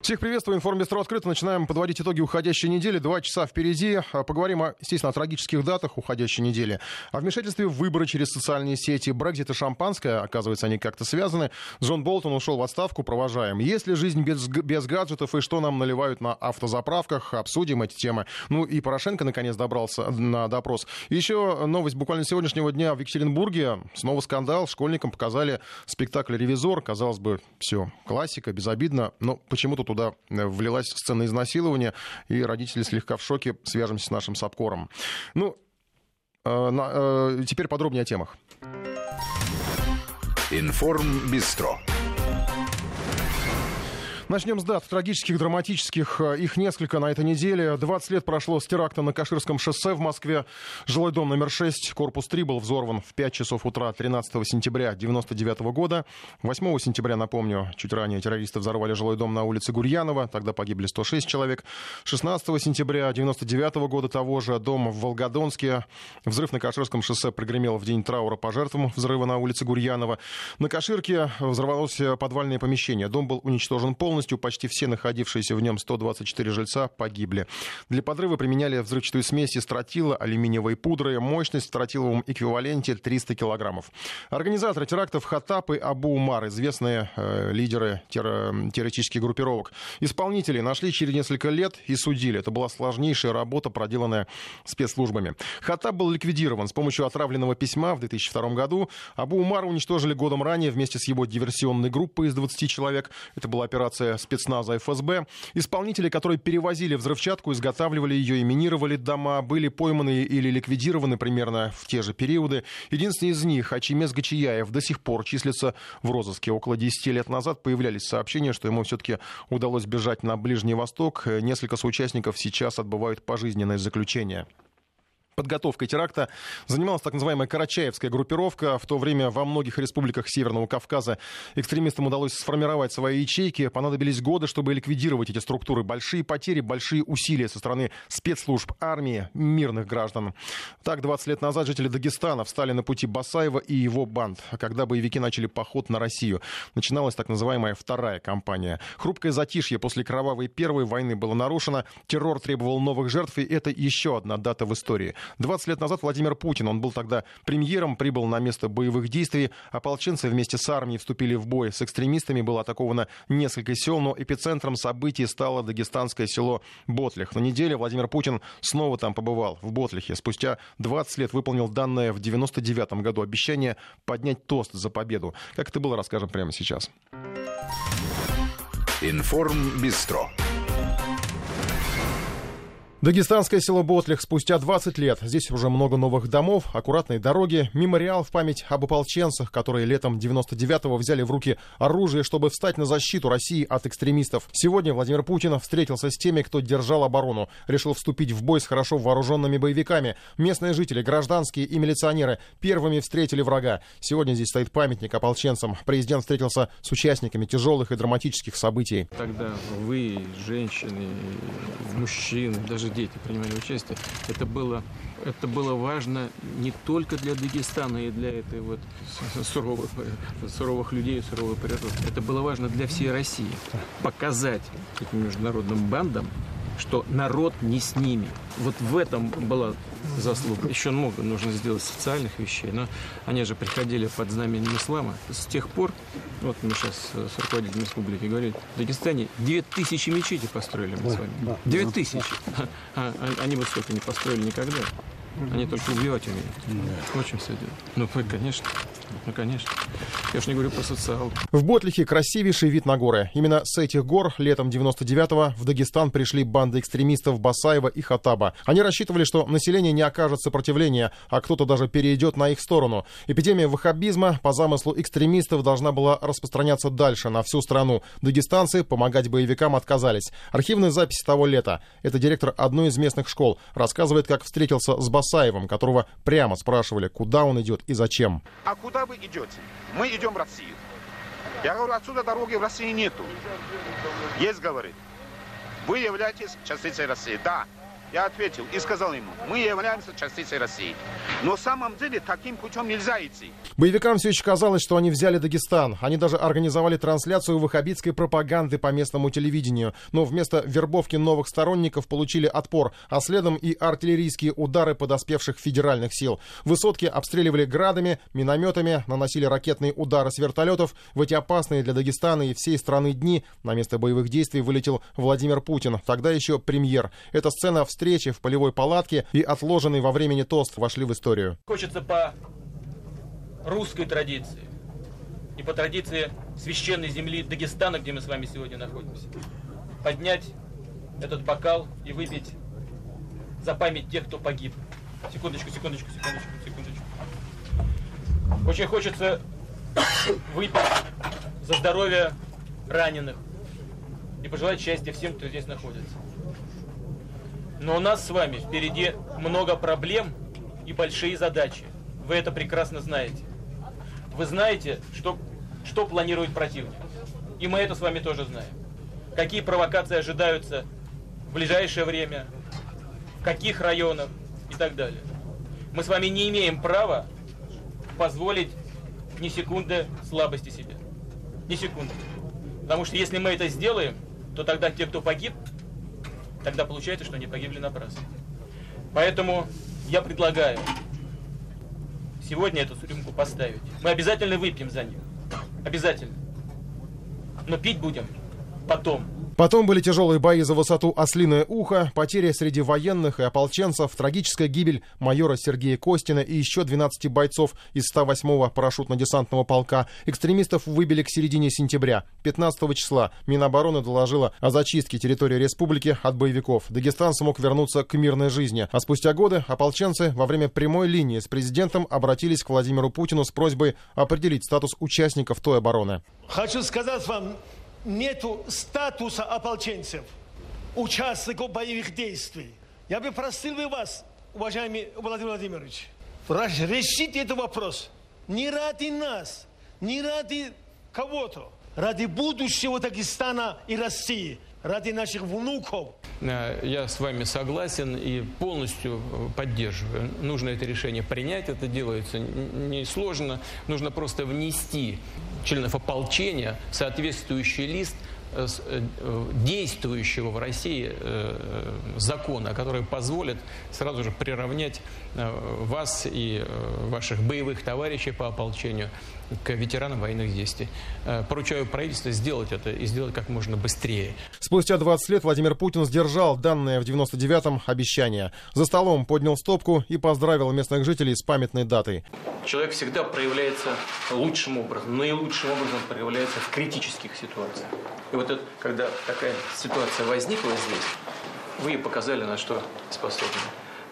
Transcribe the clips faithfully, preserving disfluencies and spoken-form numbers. Всех приветствую. Информбистро открыто. Начинаем подводить итоги уходящей недели. Два часа впереди. Поговорим, о, естественно, о трагических датах уходящей недели. О вмешательстве в выборы через социальные сети. Брекзит и шампанское. Оказывается, они как-то связаны. Джон Болтон ушел в отставку. Провожаем. Есть ли жизнь без, без гаджетов и что нам наливают на автозаправках? Обсудим эти темы. Ну и Порошенко, наконец, добрался на допрос. Еще новость буквально сегодняшнего дня в Екатеринбурге. Снова скандал. Школьникам показали спектакль «Ревизор». Казалось бы, все классика, безобидно. Но почему тут туда влилась сцена изнасилования, и родители слегка в шоке. Свяжемся с нашим САПКОРом. Ну, э, на, э, теперь подробнее о темах. Информбистро. Начнем с дат. Трагических, драматических. Их несколько на этой неделе. двадцать лет прошло с теракта на Каширском шоссе в Москве. Жилой дом номер шесть, корпус три, был взорван в пять часов утра тринадцатого сентября девяносто девятого года. восьмого сентября, напомню, чуть ранее террористы взорвали жилой дом на улице Гурьянова. Тогда погибли сто шесть человек. шестнадцатого сентября девяносто девятого года того же дома в Волгодонске. Взрыв на Каширском шоссе прогремел в день траура по жертвам взрыва на улице Гурьянова. На Каширке взорвалось подвальное помещение. Дом был уничтожен полностью. Почти все находившиеся в нем сто двадцать четыре жильца погибли. Для подрыва применяли взрывчатую смесь из тротила, алюминиевой пудры. Мощность в тротиловом эквиваленте триста килограммов. Организаторы терактов Хаттаб и Абу Умар, известные э, лидеры терро- террористических группировок. Исполнителей нашли через несколько лет и судили. Это была сложнейшая работа, проделанная спецслужбами. Хаттаб был ликвидирован с помощью отравленного письма в две тысячи втором году. Абу Умара уничтожили годом ранее вместе с его диверсионной группой из двадцати человек. Это была операция спецназа эф эс бэ. Исполнители, которые перевозили взрывчатку, изготавливали ее и минировали дома, были пойманы или ликвидированы примерно в те же периоды. Единственный из них, Ачимез Гачияев, до сих пор числится в розыске. Около десяти лет назад появлялись сообщения, что ему все-таки удалось бежать на Ближний Восток. Несколько соучастников сейчас отбывают пожизненное заключение. Подготовкой теракта занималась так называемая Карачаевская группировка. В то время во многих республиках Северного Кавказа экстремистам удалось сформировать свои ячейки. Понадобились годы, чтобы ликвидировать эти структуры. Большие потери, большие усилия со стороны спецслужб, армии, мирных граждан. Так, двадцать лет назад жители Дагестана встали на пути Басаева и его банд, когда боевики начали поход на Россию. Начиналась так называемая вторая кампания. Хрупкое затишье после кровавой первой войны было нарушено. Террор требовал новых жертв, и это еще одна дата в истории. двадцать лет назад Владимир Путин, он был тогда премьером, прибыл на место боевых действий. Ополченцы вместе с армией вступили в бой с экстремистами. Было атаковано несколько сел, но эпицентром событий стало дагестанское село Ботлих. На неделе Владимир Путин снова там побывал, в Ботлихе. Спустя двадцать лет выполнил данное в девяносто девятом году обещание поднять тост за победу. Как это было, расскажем прямо сейчас. Информбистро. Дагестанское село Ботлих спустя двадцать лет. Здесь уже много новых домов, аккуратные дороги, мемориал в память об ополченцах, которые летом девяносто девятого взяли в руки оружие, чтобы встать на защиту России от экстремистов. Сегодня Владимир Путин встретился с теми, кто держал оборону. Решил вступить в бой с хорошо вооруженными боевиками. Местные жители, гражданские и милиционеры первыми встретили врага. Сегодня здесь стоит памятник ополченцам. Президент встретился с участниками тяжелых и драматических событий. Тогда вы, женщины, мужчины, даже дети принимали участие. Это было, это было важно не только для Дагестана и для этой вот суровых, суровых людей, суровой природы. Это было важно для всей России. Показать этим международным бандам, что народ не с ними. Вот в этом была заслуга. Еще много нужно сделать социальных вещей, но они же приходили под знаменем ислама. С тех пор, вот мы сейчас с руководителем республики говорили, в Дагестане две тысячи мечетей построили мы с вами. две тысячи. Они бы столько не построили никогда. Они только убивать умеют. Очень все делают. Ну, конечно. Ну, конечно. Я же не говорю про социал. В Ботлихе красивейший вид на горы. Именно с этих гор летом девяносто девятого в Дагестан пришли банды экстремистов Басаева и Хаттаба. Они рассчитывали, что население не окажет сопротивления, а кто-то даже перейдет на их сторону. Эпидемия ваххабизма по замыслу экстремистов должна была распространяться дальше, на всю страну. Дагестанцы помогать боевикам отказались. Архивные записи того лета. Это директор одной из местных школ. Рассказывает, как встретился с Басаевым. Басаевым, которого прямо спрашивали, куда он идет и зачем. А куда вы идете? Мы идем в Россию. Я говорю, отсюда дороги в России нету. Есть, говорит. Вы являетесь частицей России. Да. Я ответил и сказал ему, мы являемся частицей России. Но на самом деле таким путем нельзя идти. Боевикам все еще казалось, что они взяли Дагестан. Они даже организовали трансляцию ваххабитской пропаганды по местному телевидению. Но вместо вербовки новых сторонников получили отпор, а следом и артиллерийские удары подоспевших федеральных сил. Высотки обстреливали градами, минометами, наносили ракетные удары с вертолетов. В эти опасные для Дагестана и всей страны дни на место боевых действий вылетел Владимир Путин, тогда еще премьер. Эта сцена в встречи в полевой палатке и отложенный во времени тост вошли в историю. Хочется по русской традиции и по традиции священной земли Дагестана, где мы с вами сегодня находимся, поднять этот бокал и выпить за память тех, кто погиб. Секундочку, секундочку, секундочку, секундочку. Очень хочется выпить за здоровье раненых и пожелать счастья всем, кто здесь находится. Но у нас с вами впереди много проблем и большие задачи. Вы это прекрасно знаете. Вы знаете, что, что планирует противник. И мы это с вами тоже знаем. Какие провокации ожидаются в ближайшее время, в каких районах и так далее. Мы с вами не имеем права позволить ни секунды слабости себе. Ни секунды. Потому что если мы это сделаем, то тогда те, кто погиб, тогда получается, что они погибли напрасно. Поэтому я предлагаю сегодня эту рюмку поставить. Мы обязательно выпьем за них. Обязательно. Но пить будем потом. Потом были тяжелые бои за высоту «Ослиное ухо», потери среди военных и ополченцев, трагическая гибель майора Сергея Костина и еще двенадцати бойцов из сто восьмого парашютно-десантного полка. Экстремистов выбили к середине сентября. пятнадцатого числа Минобороны доложила о зачистке территории республики от боевиков. Дагестан смог вернуться к мирной жизни. А спустя годы ополченцы во время прямой линии с президентом обратились к Владимиру Путину с просьбой определить статус участников той обороны. Хочу сказать вам... Нету статуса ополченцев, участников боевых действий. Я бы просил бы вас, уважаемый Владимир Владимирович, решите этот вопрос. Не ради нас, не ради кого-то, ради будущего Дагестана и России, ради наших внуков. Я с вами согласен и полностью поддерживаю. Нужно это решение принять, это делается несложно. Нужно просто внести членов ополчения соответствующий лист действующего в России закона, который позволит сразу же приравнять вас и ваших боевых товарищей по ополчению к ветеранам военных действий. Поручаю правительству сделать это и сделать как можно быстрее. Спустя двадцать лет Владимир Путин сдержал данное в девяносто девятом обещание. За столом поднял стопку и поздравил местных жителей с памятной датой. Человек всегда проявляется лучшим образом, наилучшим образом проявляется в критических ситуациях. И вот это, когда такая ситуация возникла здесь, вы показали, на что способны.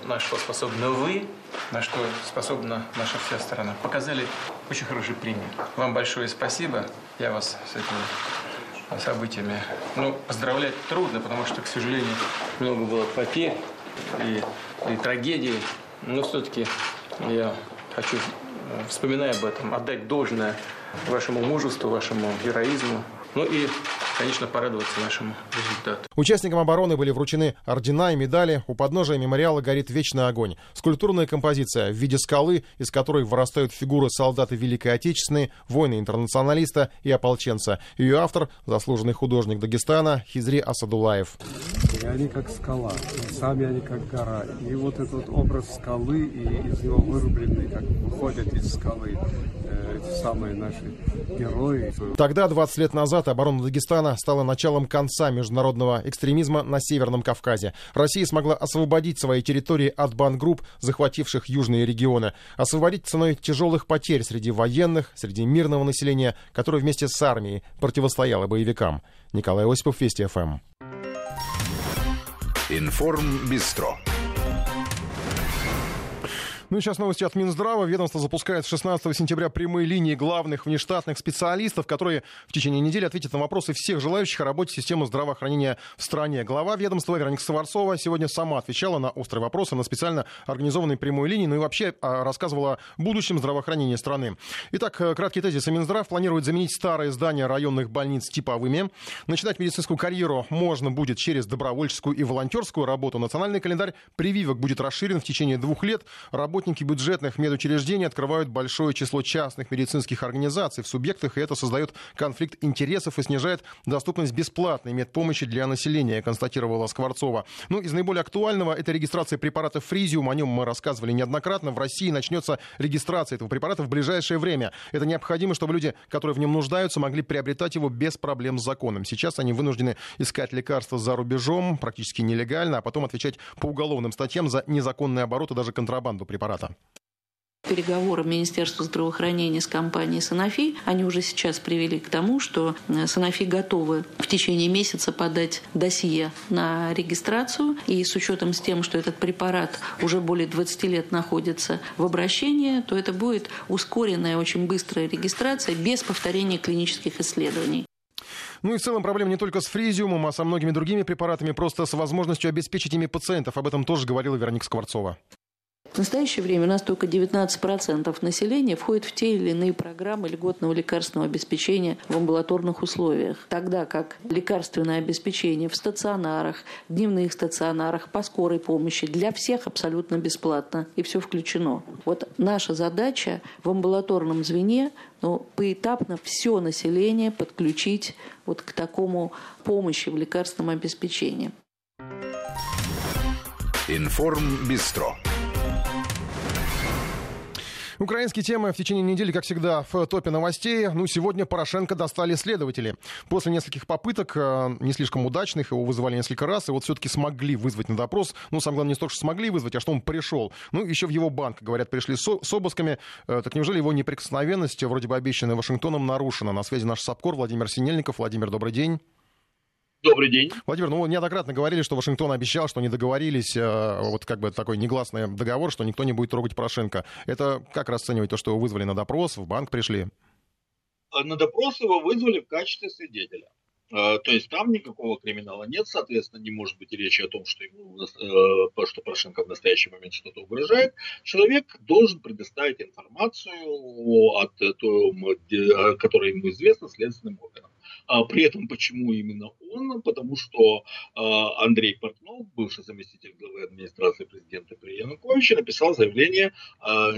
На что способны вы, на что способна наша вся страна. Показали очень хороший пример. Вам большое спасибо. Я вас с этими событиями... Ну, поздравлять трудно, потому что, к сожалению, много было потерь и, и трагедий. Но все-таки я хочу, вспоминая об этом, отдать должное вашему мужеству, вашему героизму. Ну и... Конечно, порадоваться нашему результату. Участникам обороны были вручены ордена и медали. У подножия мемориала горит вечный огонь. Скульптурная композиция в виде скалы, из которой вырастают фигуры солдат Великой Отечественной, воина-интернационалиста и ополченца. Ее автор – заслуженный художник Дагестана Хизри Асадулаев. И они как скала, и сами они как гора. И вот этот образ скалы, и из него вырублены, как выходят из скалы э, эти самые наши герои. Тогда, двадцать лет назад, оборона Дагестана стало началом конца международного экстремизма на Северном Кавказе. Россия смогла освободить свои территории от бандгрупп, захвативших южные регионы. Освободить ценой тяжелых потерь среди военных, среди мирного населения, которое вместе с армией противостояло боевикам. Николай Осипов, Вести ФМ. Информбистро. Ну и сейчас новости от Минздрава. Ведомство запускает с шестнадцатого сентября прямые линии главных внештатных специалистов, которые в течение недели ответят на вопросы всех желающих о работе системы здравоохранения в стране. Глава ведомства Вероника Скворцова сегодня сама отвечала на острые вопросы на специально организованной прямой линии, ну и вообще рассказывала о будущем здравоохранения страны. Итак, краткие тезисы. Минздрав планирует заменить старые здания районных больниц типовыми. Начинать медицинскую карьеру можно будет через добровольческую и волонтерскую работу. Национальный календарь прививок будет расширен в течение двух лет. Работники бюджетных медучреждений открывают большое число частных медицинских организаций в субъектах, и это создает конфликт интересов и снижает доступность бесплатной медпомощи для населения, констатировала Скворцова. Ну, из наиболее актуального — это регистрация препарата «Фризиум». О нем мы рассказывали неоднократно. В России начнется регистрация этого препарата в ближайшее время. Это необходимо, чтобы люди, которые в нем нуждаются, могли приобретать его без проблем с законом. Сейчас они вынуждены искать лекарства за рубежом, практически нелегально, а потом отвечать по уголовным статьям за незаконный оборот и даже контрабанду препарата. Переговоры Министерства здравоохранения с компанией «Санофи», они уже сейчас привели к тому, что «Санофи» готовы в течение месяца подать досье на регистрацию. И с учетом с тем, что этот препарат уже более двадцати лет находится в обращении, то это будет ускоренная, очень быстрая регистрация без повторения клинических исследований. Ну и в целом проблема не только с фризиумом, а со многими другими препаратами, просто с возможностью обеспечить ими пациентов. Об этом тоже говорила Вероника Скворцова. В настоящее время у нас только девятнадцать процентов населения входит в те или иные программы льготного лекарственного обеспечения в амбулаторных условиях. Тогда как лекарственное обеспечение в стационарах, дневных стационарах, по скорой помощи для всех абсолютно бесплатно и все включено. Вот наша задача в амбулаторном звене, ну, поэтапно все население подключить вот к такому помощи в лекарственном обеспечении. Информбистро. Украинские темы в течение недели, как всегда, в топе новостей. Ну, сегодня Порошенко достали следователи. После нескольких попыток, не слишком удачных, его вызывали несколько раз, и вот все-таки смогли вызвать на допрос. Ну, самое главное, не столько, что смогли вызвать, а что он пришел. Ну, еще в его банк, говорят, пришли с, с обысками. Так неужели его неприкосновенность, вроде бы обещанная Вашингтоном, нарушена? На связи наш САПКОР Владимир Синельников. Владимир, добрый день. Добрый день. Владимир, ну неоднократно говорили, что Вашингтон обещал, что не договорились, вот как бы такой негласный договор, что никто не будет трогать Порошенко. Это как расценивать то, что его вызвали на допрос, в банк пришли? На допрос его вызвали в качестве свидетеля. То есть там никакого криминала нет, соответственно, не может быть речи о том, что, ему, что Порошенко в настоящий момент что-то угрожает. Человек должен предоставить информацию, от, от, которая ему известна следственным органам. При этом, почему именно он? Потому что Андрей Портнов, бывший заместитель главы администрации президента при Януковиче, написал заявление,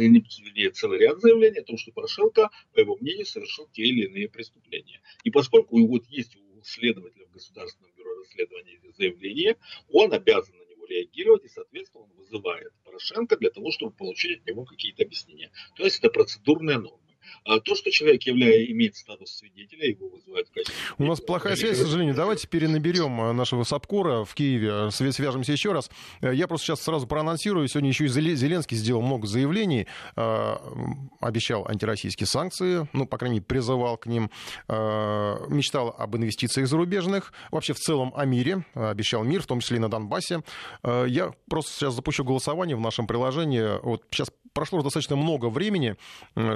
целый ряд заявлений о том, что Порошенко, по его мнению, совершил те или иные преступления. И поскольку вот есть у следователя в Государственном бюро расследований заявление, он обязан на него реагировать, и, соответственно, он вызывает Порошенко для того, чтобы получить от него какие-то объяснения. То есть это процедурная норма. А то, что человек являя, имеет статус свидетеля, его вызывают в качестве... У нас плохая связь, к сожалению. Давайте перенаберем нашего САПКОРа в Киеве, свяжемся еще раз. Я просто сейчас сразу проанонсирую. Сегодня еще и Зеленский сделал много заявлений, обещал антироссийские санкции, ну, по крайней мере, призывал к ним, мечтал об инвестициях зарубежных, вообще в целом о мире, обещал мир, в том числе и на Донбассе. Я просто сейчас запущу голосование в нашем приложении. Вот сейчас прошло достаточно много времени,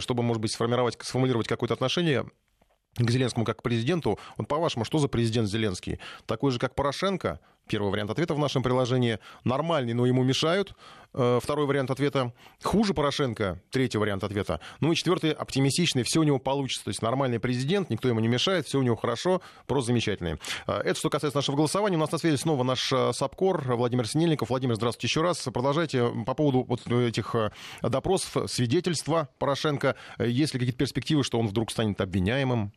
чтобы, может быть, сформировать, сформулировать какое-то отношение к Зеленскому как к президенту. Вот по-вашему, что за президент Зеленский? Такой же, как Порошенко? Первый вариант ответа в нашем приложении. Нормальный, но ему мешают. Второй вариант ответа. Хуже Порошенко. Третий вариант ответа. Ну и четвертый, оптимистичный. Все у него получится. То есть нормальный президент, никто ему не мешает, все у него хорошо, просто замечательный. Это что касается нашего голосования. У нас на связи снова наш САПКОР Владимир Синельников. Владимир, здравствуйте еще раз. Продолжайте по поводу вот этих допросов, свидетельства Порошенко. Есть ли какие-то перспективы, что он вдруг станет обвиняемым?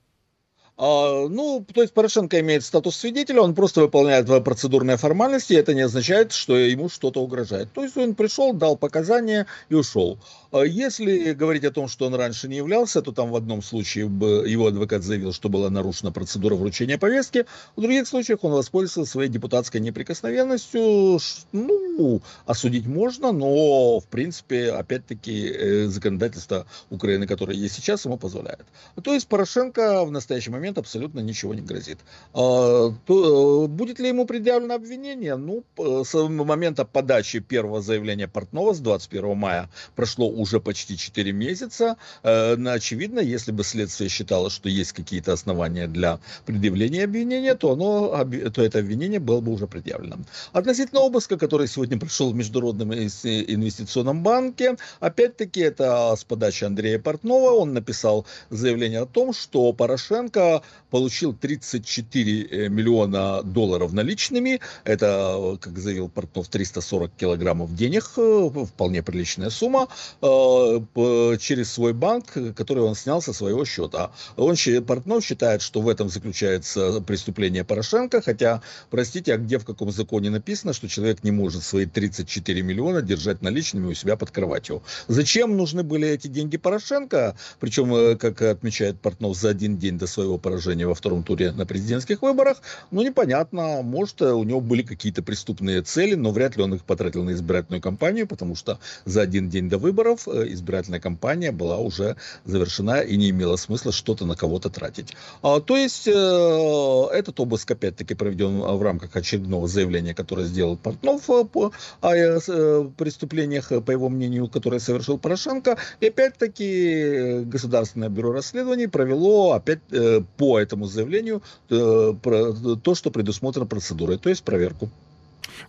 Ну, то есть Порошенко имеет статус свидетеля, он просто выполняет процедурные формальности, и это не означает, что ему что-то угрожает. То есть он пришел, дал показания и ушел. Если говорить о том, что он раньше не являлся, то там в одном случае его адвокат заявил, что была нарушена процедура вручения повестки, в других случаях он воспользовался своей депутатской неприкосновенностью, ну, ну, осудить можно, но, в принципе, опять-таки, законодательство Украины, которое есть сейчас, ему позволяет. То есть Порошенко в настоящий момент абсолютно ничего не грозит. Будет ли ему предъявлено обвинение? Ну, с момента подачи первого заявления Портнова с двадцать первого мая прошло уже почти четыре месяца. Очевидно, если бы следствие считало, что есть какие-то основания для предъявления обвинения, то, оно, то это обвинение было бы уже предъявлено. Относительно обыска, который сегодня пришел в Международном инвестиционном банке, опять-таки это с подачи Андрея Портнова. Он написал заявление о том, что Порошенко получил тридцать четыре миллиона долларов наличными. Это, как заявил Портнов, триста сорок килограммов денег, вполне приличная сумма, через свой банк, который он снял со своего счета. Он, Портнов, считает, что в этом заключается преступление Порошенко, хотя, простите, а где в каком законе написано, что человек не может свои тридцать четыре миллиона держать наличными у себя под кроватью? Зачем нужны были эти деньги Порошенко? Причем, как отмечает Портнов, за один день до своего поражения во втором туре на президентских выборах, ну, непонятно, может, у него были какие-то преступные цели, но вряд ли он их потратил на избирательную кампанию, потому что за один день до выборов избирательная кампания была уже завершена и не имела смысла что-то на кого-то тратить. А, то есть, э, этот обыск, опять-таки, проведен в рамках очередного заявления, которое сделал Портнов по, о, о преступлениях, по его мнению, которые совершил Порошенко. И, опять-таки, Государственное бюро расследований провело опять э, по этому заявлению э, про, то, что предусмотрено процедурой, то есть проверку.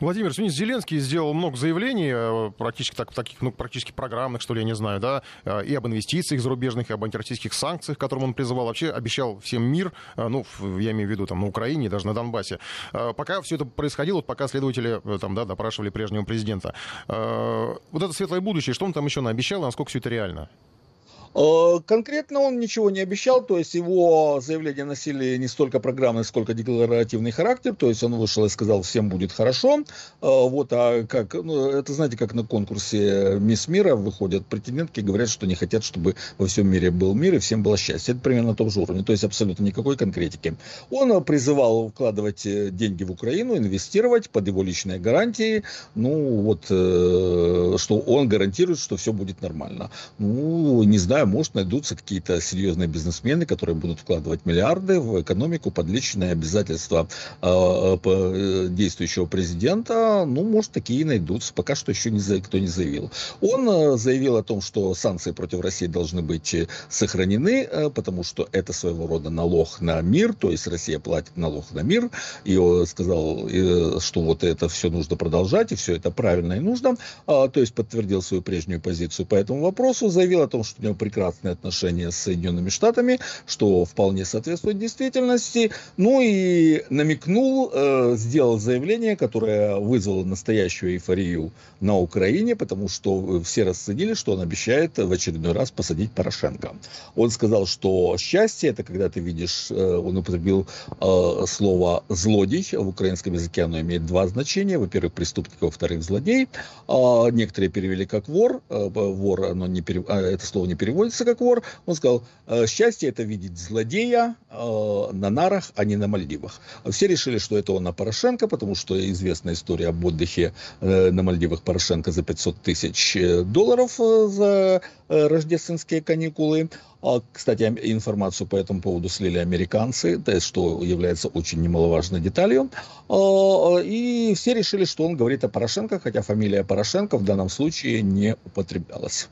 Владимир, Зеленский сделал много заявлений, практически так, таких, ну, практически программных, что ли, я не знаю, да, и об инвестициях зарубежных, и об антироссийских санкциях, к которым он призывал, вообще обещал всем мир, ну, я имею в виду, там, на Украине, даже на Донбассе. Пока все это происходило, вот пока следователи, там, да, допрашивали прежнего президента. Вот это светлое будущее, что он там еще наобещал, насколько все это реально? Конкретно он ничего не обещал, то есть его заявления носили не столько программный, сколько декларативный характер, то есть он вышел и сказал, всем будет хорошо, вот, а как, ну, это знаете, как на конкурсе «Мисс Мира» выходят претендентки и говорят, что не хотят, чтобы во всем мире был мир и всем было счастье, это примерно на том же уровне, то есть абсолютно никакой конкретики. Он призывал вкладывать деньги в Украину, инвестировать под его личные гарантии, ну вот, что он гарантирует, что все будет нормально. Ну, не знаю, может, найдутся какие-то серьезные бизнесмены, которые будут вкладывать миллиарды в экономику под личные обязательства э, действующего президента. Ну, может, такие и найдутся. Пока что еще никто не заявил. Он заявил о том, что санкции против России должны быть сохранены, э, потому что это своего рода налог на мир, то есть Россия платит налог на мир. И он сказал, э, что вот это все нужно продолжать, и все это правильно и нужно. Э, то есть подтвердил свою прежнюю позицию по этому вопросу. Заявил о том, что у него прекрасные отношения с Соединенными Штатами, что вполне соответствует действительности. Ну и намекнул, э, сделал заявление, которое вызвало настоящую эйфорию на Украине, потому что все расценили, что он обещает в очередной раз посадить Порошенко. Он сказал, что счастье — это когда ты видишь, э, он употребил э, слово «злодей». В украинском языке оно имеет два значения. Во-первых, преступник, во-вторых, злодей. Э, некоторые перевели как «вор». Э, вор, оно не перев... это слово не переводится как вор. Он сказал, счастье — это видеть злодея на нарах, а не на Мальдивах. Все решили, что это он о Порошенко, потому что известная история об отдыхе на Мальдивах Порошенко за пятьсот тысяч долларов за рождественские каникулы. Кстати, информацию по этому поводу слили американцы, что является очень немаловажной деталью. И все решили, что он говорит о Порошенко, хотя фамилия Порошенко в данном случае не употреблялась.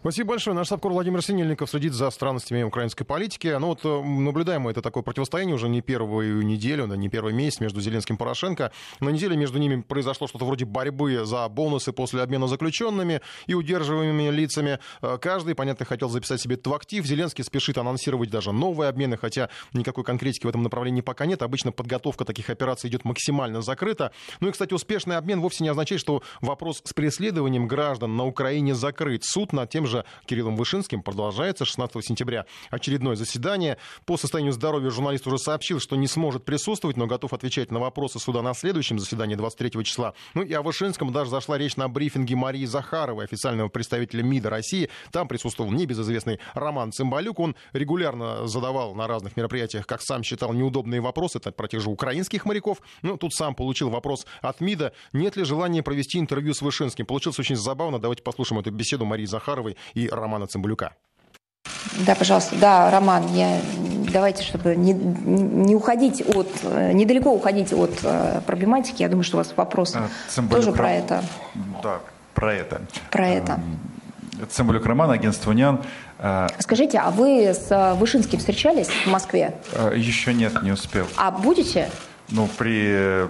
Спасибо большое. Наш штаб-кор Владимир Синельников следит за странностями украинской политики. Ну вот наблюдаем мы это такое противостояние уже не первую неделю, не первый месяц между Зеленским и Порошенко. На неделе между ними произошло что-то вроде борьбы за бонусы после обмена заключенными и удерживаемыми лицами. Каждый, понятно, хотел записать себе это в актив. Зеленский спешит анонсировать даже новые обмены, хотя никакой конкретики в этом направлении пока нет. Обычно подготовка таких операций идет максимально закрыта. Ну и, кстати, успешный обмен вовсе не означает, что вопрос с преследованием граждан на Украине закрыт. Суд над тем тем же Кириллом Вышинским продолжается. шестнадцатого сентября очередное заседание. По состоянию здоровья журналист уже сообщил, что не сможет присутствовать, но готов отвечать на вопросы суда на следующем заседании двадцать третьего числа. Ну и о Вышинском даже зашла речь на брифинге Марии Захаровой, официального представителя МИДа России. Там присутствовал небезызвестный Роман Цимбалюк. Он регулярно задавал на разных мероприятиях, как сам считал, неудобные вопросы. Это про тех же украинских моряков. Ну, тут сам получил вопрос от МИДа. Нет ли желания провести интервью с Вышинским? Получилось очень забавно. Давайте послушаем эту беседу Марии Захаровой и Романа Цимбалюка. Да, пожалуйста. Да, Роман, я... давайте, чтобы не, не уходить от, недалеко уходить от проблематики. Я думаю, что у вас вопрос Цимбалюк тоже про это. Да, про это. Про это. Цимбалюк Роман, агентство «Униан». Скажите, а вы с Вышинским встречались в Москве? Еще нет, не успел. А будете? Ну, при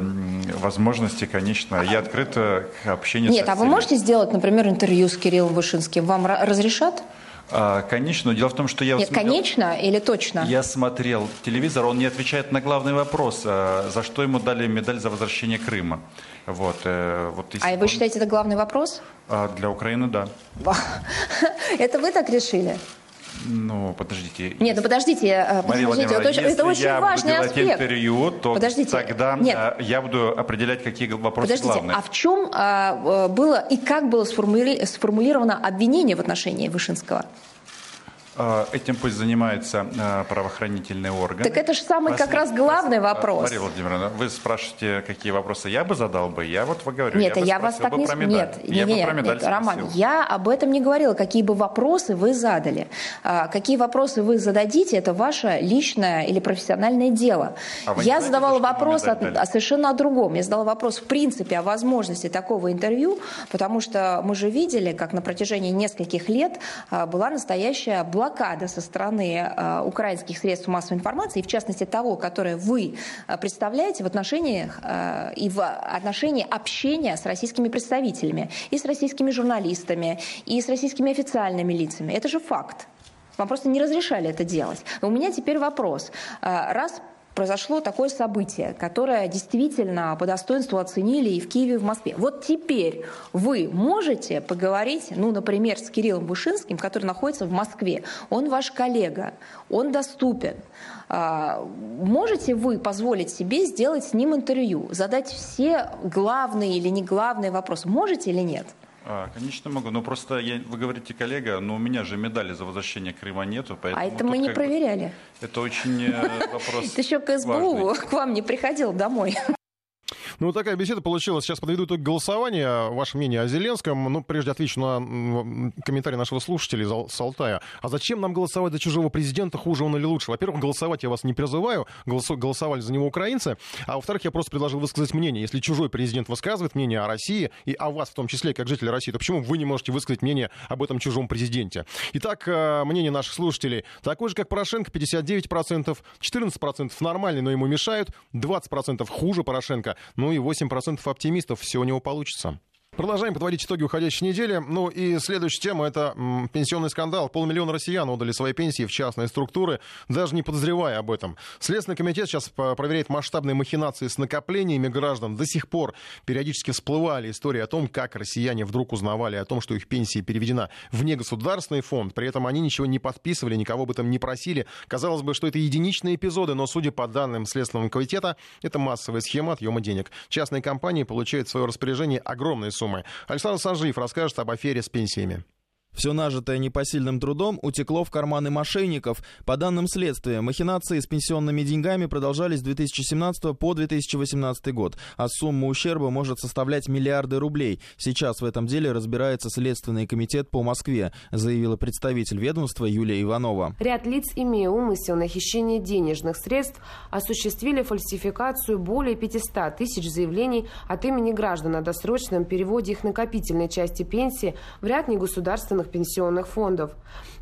возможности, конечно. Я открыт к общению. Нет, со всеми. А вы можете сделать, например, интервью с Кириллом Вышинским? Вам разрешат? А, конечно. Дело в том, что я... Нет, смотрел... конечно или точно? Я смотрел телевизор, он не отвечает на главный вопрос, за что ему дали медаль за возвращение Крыма. Вот, вот, а вы он... считаете, это главный вопрос? А, для Украины, да. Это вы так решили? Ну, подождите. Нет, ну подождите, подождите, это очень, это очень важный аспект. Если я буду делать интервью, то подождите, тогда нет. я буду определять, какие вопросы подождите, главные. А в чем а, было и как было сформули... сформулировано обвинение в отношении Вышинского? Этим пусть занимаются правоохранительные органы. Так это же самый Вас как раз главный вопрос. Мария Владимировна, вы спрашиваете, какие вопросы я бы задал бы, я вот говорю. Нет, я, я вас так не... Нет, я нет, нет, нет, Роман, я об этом не говорила. Какие бы вопросы вы задали. Какие вопросы вы зададите, это ваше личное или профессиональное дело. А я знаете, задавала вопрос от... о совершенно о другом. Я задала вопрос в принципе о возможности такого интервью, потому что мы же видели, как на протяжении нескольких лет была настоящая блокада блокада со стороны э, украинских средств массовой информации, и в частности того, которое вы представляете в отношении э, и в отношении общения с российскими представителями, и с российскими журналистами, и с российскими официальными лицами. Это же факт. Вам просто не разрешали это делать. Но у меня теперь вопрос. Раз произошло такое событие, которое действительно по достоинству оценили и в Киеве, и в Москве. Вот теперь вы можете поговорить, ну, например, с Кириллом Вышинским, который находится в Москве. Он ваш коллега, он доступен. Можете вы позволить себе сделать с ним интервью, задать все главные или не главные вопросы? Можете или нет? А, конечно могу, но просто я, вы говорите, коллега, но у меня же медали за возвращение Крыма нету, поэтому... А это мы не проверяли. Бы, это очень вопрос. Ты еще к СБУ к вам не приходил домой. Ну, такая беседа получилась. Сейчас подведу итог голосования. Ваше мнение о Зеленском. Ну, прежде отвечу на комментарий нашего слушателя с Алтая. А зачем нам голосовать за чужого президента, хуже он или лучше? Во-первых, голосовать я вас не призываю. Голосовали за него украинцы. А во-вторых, я просто предложил высказать мнение. Если чужой президент высказывает мнение о России и о вас в том числе, как жители России, то почему вы не можете высказать мнение об этом чужом президенте? Итак, мнение наших слушателей. Такой же, как Порошенко, пятьдесят девять процентов, четырнадцать процентов нормальный, но ему мешают, двадцать процентов хуже Порошенко, ну и восемь процентов оптимистов, все у него получится. Продолжаем подводить итоги уходящей недели. Ну и следующая тема — это м, пенсионный скандал. Полмиллиона россиян отдали свои пенсии в частные структуры, даже не подозревая об этом. Следственный комитет сейчас проверяет масштабные махинации с накоплениями граждан. До сих пор периодически всплывали истории о том, как россияне вдруг узнавали о том, что их пенсия переведена в негосударственный фонд. При этом они ничего не подписывали, никого об этом не просили. Казалось бы, что это единичные эпизоды, но, судя по данным Следственного комитета, это массовая схема отъема денег. Частные компании получают в свое распоряжение огромные суммы. Александр Санжиев расскажет об афере с пенсиями. Все нажитое непосильным трудом утекло в карманы мошенников. По данным следствия, махинации с пенсионными деньгами продолжались с две тысячи семнадцатого по две тысячи восемнадцатый год, а сумма ущерба может составлять миллиарды рублей. Сейчас в этом деле разбирается Следственный комитет по Москве, заявила представитель ведомства Юлия Иванова. Ряд лиц, имея умысел на хищение денежных средств, осуществили фальсификацию более пятисот тысяч заявлений от имени граждан о досрочном переводе их накопительной части пенсии в ряд негосударственных пенсионных фондов.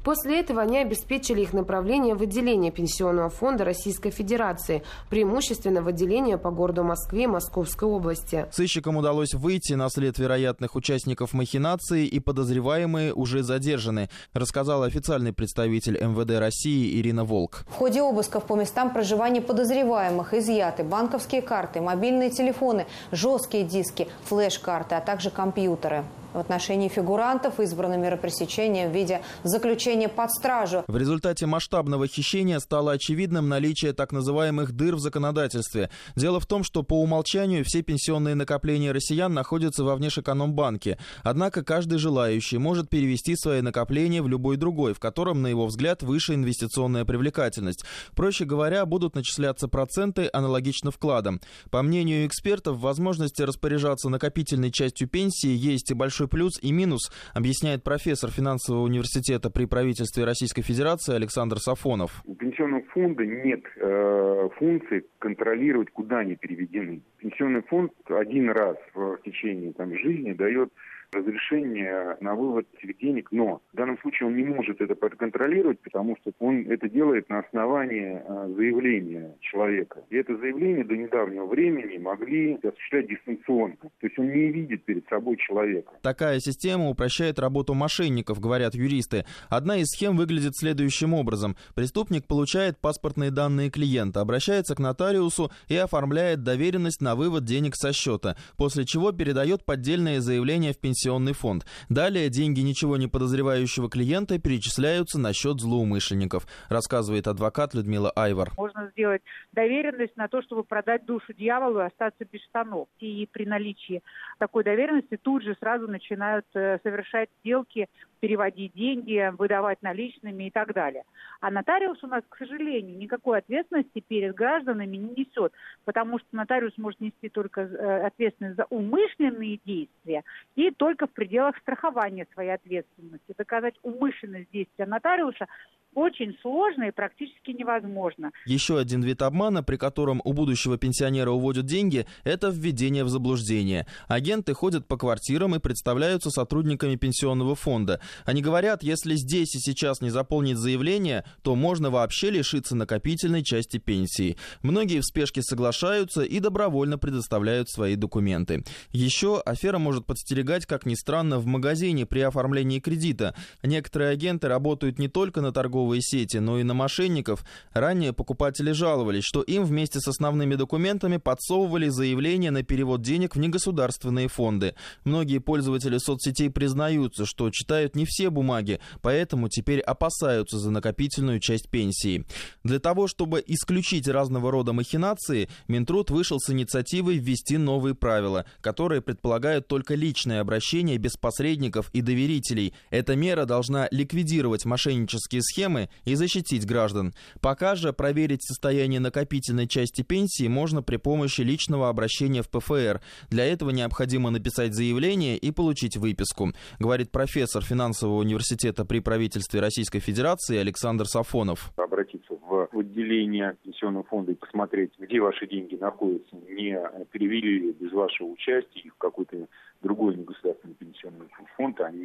После этого они обеспечили их направление в отделение Пенсионного фонда Российской Федерации, преимущественно в отделение по городу Москве и Московской области. Сыщикам удалось выйти на след вероятных участников махинации, и подозреваемые уже задержаны, рассказала официальный представитель МВД России Ирина Волк. В ходе обысков по местам проживания подозреваемых изъяты банковские карты, мобильные телефоны, жесткие диски, флеш-карты, а также компьютеры. В отношении фигурантов избрана мера пресечения в виде заключения под стражу. В результате масштабного хищения стало очевидным наличие так называемых дыр в законодательстве. Дело в том, что по умолчанию все пенсионные накопления россиян находятся во Внешэкономбанке. Однако каждый желающий может перевести свои накопления в любой другой, в котором, на его взгляд, выше инвестиционная привлекательность. Проще говоря, будут начисляться проценты аналогично вкладам. По мнению экспертов, возможности распоряжаться накопительной частью пенсии есть и большой плюс, и минус, объясняет профессор финансового университета при правительстве Российской Федерации Александр Сафонов. У пенсионного фонда нет э, функции контролировать, куда они переведены. Пенсионный фонд один раз в течение там, жизни дает разрешение на вывод этих денег, но в данном случае он не может это проконтролировать, потому что он это делает на основании заявления человека. И это заявление до недавнего времени могли осуществлять дистанционно. То есть он не видит перед собой человека. Такая система упрощает работу мошенников, говорят юристы. Одна из схем выглядит следующим образом. Преступник получает паспортные данные клиента, обращается к нотариусу и оформляет доверенность на вывод денег со счета, после чего передает поддельное заявление в пенсионный фонд. фонд. Далее деньги ничего не подозревающего клиента перечисляются на счет злоумышленников, рассказывает адвокат Людмила Айвар. Можно сделать доверенность на то, чтобы продать душу дьяволу и остаться без штанов. И при наличии такой доверенности тут же сразу начинают совершать сделки, переводить деньги, выдавать наличными и так далее. А нотариус у нас, к сожалению, никакой ответственности перед гражданами не несет, потому что нотариус может нести только ответственность за умышленные действия и только в пределах страхования своей ответственности. Доказать умышленность действия нотариуса очень сложно и практически невозможно. Еще один вид обмана, при котором у будущего пенсионера уводят деньги, это введение в заблуждение. Агенты ходят по квартирам и представляются сотрудниками пенсионного фонда. Они говорят, если здесь и сейчас не заполнить заявление, то можно вообще лишиться накопительной части пенсии. Многие в спешке соглашаются и добровольно предоставляют свои документы. Еще афера может подстерегать, как ни странно, в магазине при оформлении кредита. Некоторые агенты работают не только на торговле, сети, но и на мошенников. Ранее покупатели жаловались, что им вместе с основными документами подсовывали заявление на перевод денег в негосударственные фонды. Многие пользователи соцсетей признаются, что читают не все бумаги, поэтому теперь опасаются за накопительную часть пенсии. Для того, чтобы исключить разного рода махинации, Минтруд вышел с инициативой ввести новые правила, которые предполагают только личное обращение без посредников и доверителей. Эта мера должна ликвидировать мошеннические схемы и защитить граждан. Пока же проверить состояние накопительной части пенсии можно при помощи личного обращения в ПФР. Для этого необходимо написать заявление и получить выписку, говорит профессор финансового университета при правительстве Российской Федерации Александр Сафонов. Обратиться в отделение пенсионного фонда и посмотреть, где ваши деньги находятся, не перевели без вашего участия их в какой-то другой негосударственный пенсионный фонд, а не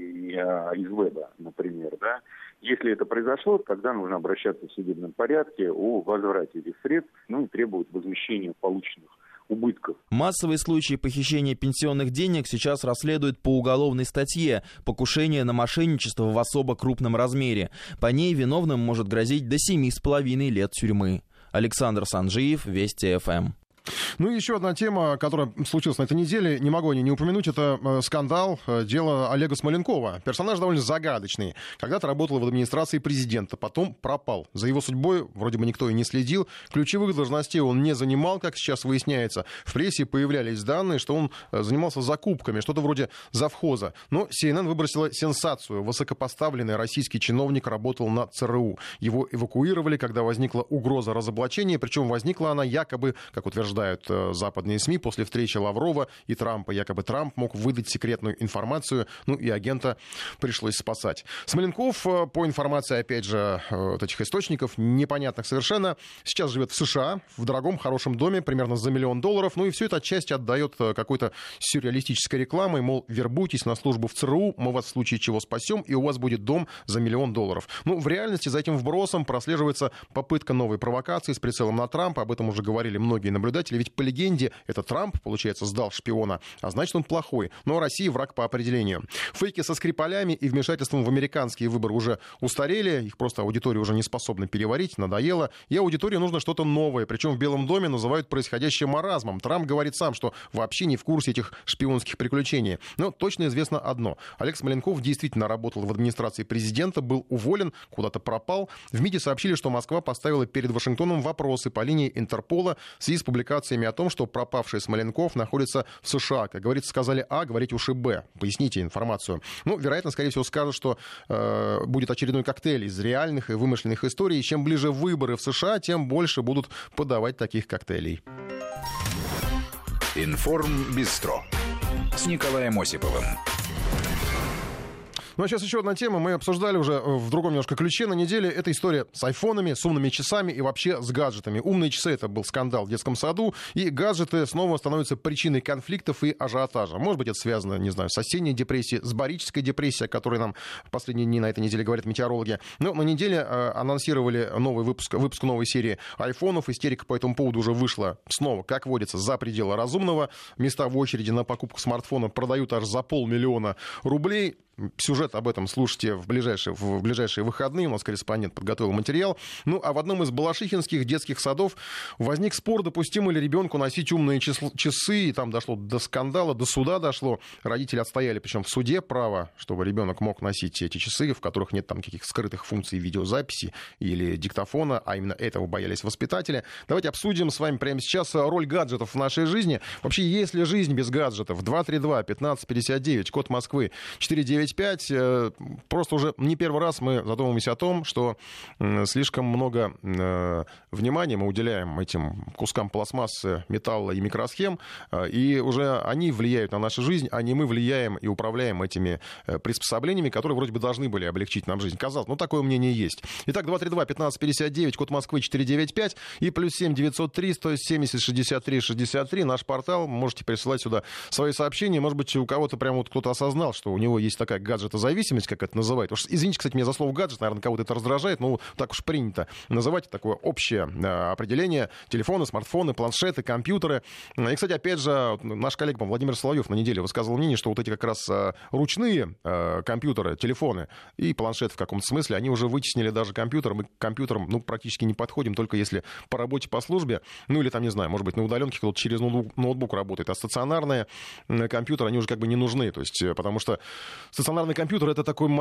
из веба, например, да. Если это произошло, тогда нужно обращаться в судебном порядке о возврате этих средств, ну и требовать возмещения полученных убытков. Массовые случаи похищения пенсионных денег сейчас расследуют по уголовной статье «Покушение на мошенничество в особо крупном размере». По ней виновным может грозить до семи с половиной лет тюрьмы. Александр Санжиев, Вести ФМ. Ну и еще одна тема, которая случилась на этой неделе, не могу о ней не упомянуть, это скандал, дело Олега Смоленкова. Персонаж довольно загадочный. Когда-то работал в администрации президента, потом пропал. За его судьбой вроде бы никто и не следил. Ключевых должностей он не занимал, как сейчас выясняется. В прессе появлялись данные, что он занимался закупками, что-то вроде завхоза. Но Си Эн Эн выбросила сенсацию. Высокопоставленный российский чиновник работал на Цэ Эр У. Его эвакуировали, когда возникла угроза разоблачения, причем возникла она якобы, как утверждают западные СМИ, после встречи Лаврова и Трампа. Якобы Трамп мог выдать секретную информацию, ну и агента пришлось спасать. Смоленков, по информации, опять же, от этих источников, непонятных совершенно, сейчас живет в Эс Ша А, в дорогом, хорошем доме, примерно за миллион долларов, ну и все это отчасти отдает какой-то сюрреалистической рекламой, мол, вербуйтесь на службу в Цэ Эр У, мы вас в случае чего спасем, и у вас будет дом за миллион долларов. Ну, в реальности за этим вбросом прослеживается попытка новой провокации с прицелом на Трампа, об этом уже говорили многие наблюдатели, следователи. Ведь по легенде это Трамп, получается, сдал шпиона, а значит он плохой. Но Россия враг по определению. Фейки со Скрипалями и вмешательством в американские выборы уже устарели, их просто аудитория уже не способна переварить, надоело. И аудитории нужно что-то новое. Причем в Белом доме называют происходящее маразмом. Трамп говорит сам, что вообще не в курсе этих шпионских приключений. Но точно известно одно. Олег Смоленков действительно работал в администрации президента, был уволен, куда-то пропал. В МИДе сообщили, что Москва поставила перед Вашингтоном вопросы по линии Интерпола в связи с публикациями о том, что пропавший Смоленков находится в США. Как говорится, сказали А, говорить уж и Б. Поясните информацию. Ну, вероятно, скорее всего, скажут, что э, будет очередной коктейль из реальных и вымышленных историй. И чем ближе выборы в США, тем больше будут подавать таких коктейлей. Информбистро с Николаем Осиповым. Ну а сейчас еще одна тема. Мы обсуждали уже в другом немножко ключе на неделе. Это история с айфонами, с умными часами и вообще с гаджетами. Умные часы — это был скандал в детском саду. И гаджеты снова становятся причиной конфликтов и ажиотажа. Может быть, это связано, не знаю, с осенней депрессией, с барической депрессией, о которой нам последние дни на этой неделе говорят метеорологи. Но на неделе анонсировали новый выпуск, выпуск новой серии айфонов. Истерика по этому поводу уже вышла снова, как водится, за пределы разумного. Места в очереди на покупку смартфона продают аж за полмиллиона рублей. Сюжет об этом слушайте в ближайшие, в ближайшие выходные. У нас корреспондент подготовил материал. Ну, а в одном из балашихинских детских садов возник спор, допустимо ли ребенку носить умные часы. И там дошло до скандала, до суда дошло. Родители отстояли, причем в суде, право, чтобы ребенок мог носить эти часы, в которых нет там каких-то скрытых функций видеозаписи или диктофона, а именно этого боялись воспитатели. Давайте обсудим с вами прямо сейчас роль гаджетов в нашей жизни. Вообще, есть ли жизнь без гаджетов? два три два пятнадцать пятьдесят девять, код Москвы четыре девять. Просто уже не первый раз мы задумываемся о том, что слишком много внимания мы уделяем этим кускам пластмассы, металла и микросхем, и уже они влияют на нашу жизнь, а не мы влияем и управляем этими приспособлениями, которые вроде бы должны были облегчить нам жизнь. Казалось, ну такое мнение есть. Итак, два три два пятнадцать пятьдесят девять, код Москвы четыре девять пять и плюс семь девятьсот три сто семьдесят шестьдесят три шестьдесят три, наш портал, можете присылать сюда свои сообщения. Может быть, у кого-то прям вот кто-то осознал, что у него есть такая гаджетозависимость, как это называют. Уж, извините, кстати, меня за слово гаджет, наверное, кого-то это раздражает, но так уж принято называть такое общее э, определение: телефоны, смартфоны, планшеты, компьютеры. И, кстати, опять же, наш коллега Владимир Соловьев на неделе высказал мнение, что вот эти как раз э, ручные э, компьютеры, телефоны и планшеты в каком-то смысле, они уже вытеснили даже компьютер. Мы к компьютерам ну, практически не подходим, только если по работе, по службе, ну или там, не знаю, может быть, на удаленке кто-то через ноутбук, ноутбук работает, а стационарные компьютеры, они уже как бы не нужны, то есть, потому что стационарный компьютер — это такой,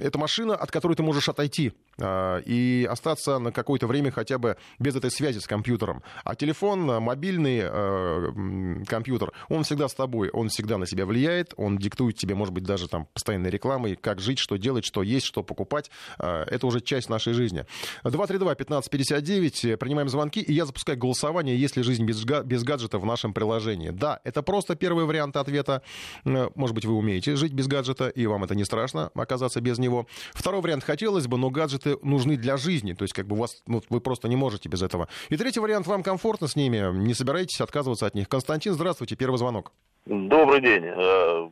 это машина, от которой ты можешь отойти и остаться на какое-то время хотя бы без этой связи с компьютером. А телефон, мобильный компьютер, он всегда с тобой, он всегда на тебя влияет, он диктует тебе, может быть, даже там постоянной рекламой, как жить, что делать, что есть, что покупать. Это уже часть нашей жизни. два три два пятнадцать пятьдесят девять, принимаем звонки, и я запускаю голосование, есть ли жизнь без гаджета в нашем приложении. Да, это просто первый вариант ответа. Может быть, вы умеете жить без гаджета, и вам это не страшно, оказаться без него. Второй вариант: хотелось бы, но гаджеты нужны для жизни, то есть как бы у вас, ну, вы просто не можете без этого. И третий вариант: вам комфортно с ними, не собираетесь отказываться от них. Константин, здравствуйте, первый звонок. Добрый день.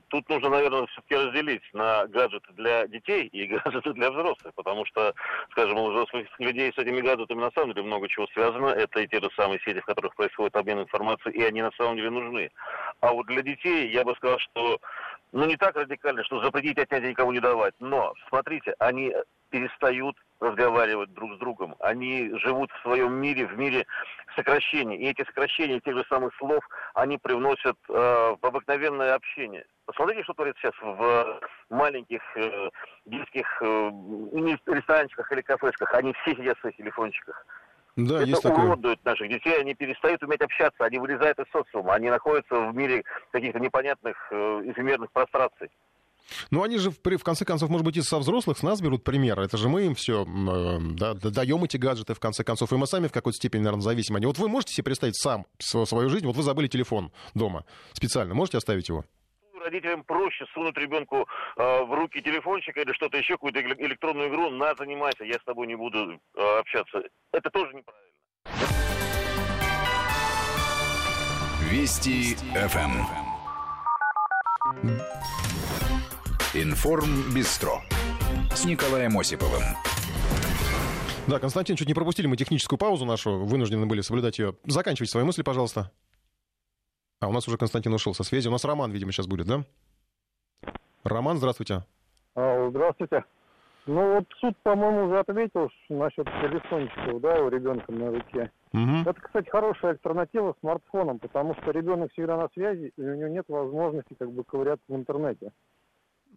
Тут нужно, наверное, все-таки разделить на гаджеты для детей и гаджеты для взрослых, потому что, скажем, у взрослых людей с этими гаджетами на самом деле много чего связано. Это и те же самые сети, в которых происходит обмен информацией, и они на самом деле нужны. А вот для детей я бы сказал, что ну не так радикально, что запретить, отнять и никому не давать. Но, смотрите, они перестают разговаривать друг с другом. Они живут в своем мире, в мире сокращений. И эти сокращения тех же самых слов, они привносят э, в обыкновенное общение. Посмотрите, что творится сейчас в маленьких э, детских э, ресторанчиках или кафешках. Они все сидят в своих телефончиках. Да, это уродует такое. Наших детей, они перестают уметь общаться, они вылезают из социума, они находятся в мире каких-то непонятных э, эфемерных пространций. Ну, они же, в конце концов, может быть, и со взрослых, с нас берут пример. Это же мы им все э, да, даем эти гаджеты, в конце концов. И мы сами в какой-то степени, наверное, зависим от них. Вот вы можете себе представить сам свою жизнь? Вот вы забыли телефон дома специально. Можете оставить его? Родителям проще сунуть ребенку э, в руки телефончик или что-то еще, какую-то электронную игру. На, занимайся, я с тобой не буду э, общаться. Это тоже неправильно. Вести эф эм. Информбистро с Николаем Осиповым. Да, Константин, чуть не пропустили мы техническую паузу нашу, вынуждены были соблюдать ее. Заканчивайте свои мысли, пожалуйста. А у нас уже Константин ушел со связи. У нас Роман, видимо, сейчас будет, да? Роман, здравствуйте. Здравствуйте. Ну вот суд, по-моему, уже ответил насчет телефончиков, да, у ребенка на руке. Угу. Это, кстати, хорошая альтернатива смартфонам, потому что ребенок всегда на связи, и у него нет возможности как бы ковыряться в интернете.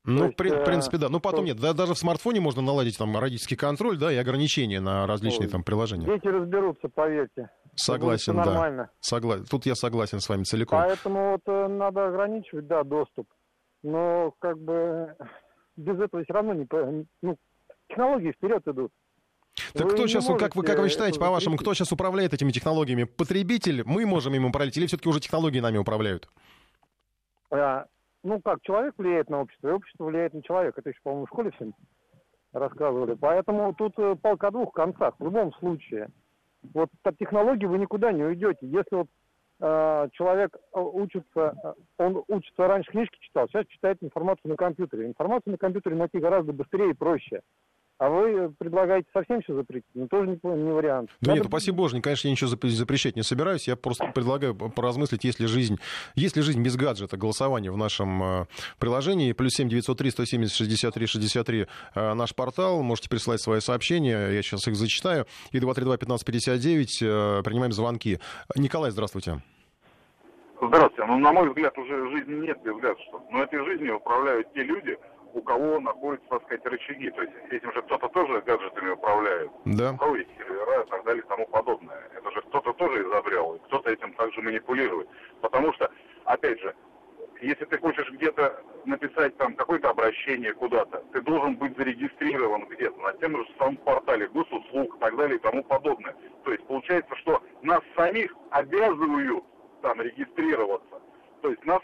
Ну, есть, при, в принципе, да. Но потом то... нет. Да, даже в смартфоне можно наладить там родительский контроль, да, и ограничения на различные Ой, там приложения. Дети разберутся, поверьте. Согласен, да. Нормально. Согла... Тут я согласен с вами целиком. Поэтому вот надо ограничивать, да, доступ. Но как бы без этого все равно не... Ну, технологии вперед идут. Так вы кто сейчас, как вы, как вы считаете, по-вашему, кто сейчас управляет этими технологиями? Потребитель? Мы можем им управлять? Или все-таки уже технологии нами управляют? А... Ну как, человек влияет на общество, и общество влияет на человека. Это еще, по-моему, в школе всем рассказывали. Поэтому тут палка о двух концах, в любом случае. Вот от технологий вы никуда не уйдете. Если вот э, человек учится, он учится, раньше книжки читал, сейчас читает информацию на компьютере. Информацию на компьютере найти гораздо быстрее и проще. А вы предлагаете совсем все запретить? Ну, тоже не, не вариант. Да надо... нет, упаси боже, конечно, я ничего запрещать не собираюсь. Я просто предлагаю поразмыслить, если жизнь, если жизнь без гаджета, голосование в нашем приложении. Плюс семь девятьсот три сто семьдесят шестьдесят три шестьдесят три наш портал. Можете присылать свои сообщения. Я сейчас их зачитаю. И два три два пятнадцать пятьдесят девять принимаем звонки. Николай, здравствуйте. Здравствуйте. Ну, на мой взгляд, уже жизни нет без гаджета. Но этой жизнью управляют те люди, у кого находятся, так сказать, рычаги. То есть этим же кто-то тоже гаджетами управляет. Да. У кого есть сервера и так далее и тому подобное. Это же кто-то тоже изобрел, и кто-то этим также манипулирует. Потому что, опять же, если ты хочешь где-то написать там какое-то обращение куда-то, ты должен быть зарегистрирован где-то на тем же самом портале госуслуг и так далее и тому подобное. То есть получается, что нас самих обязывают там регистрироваться. То есть нас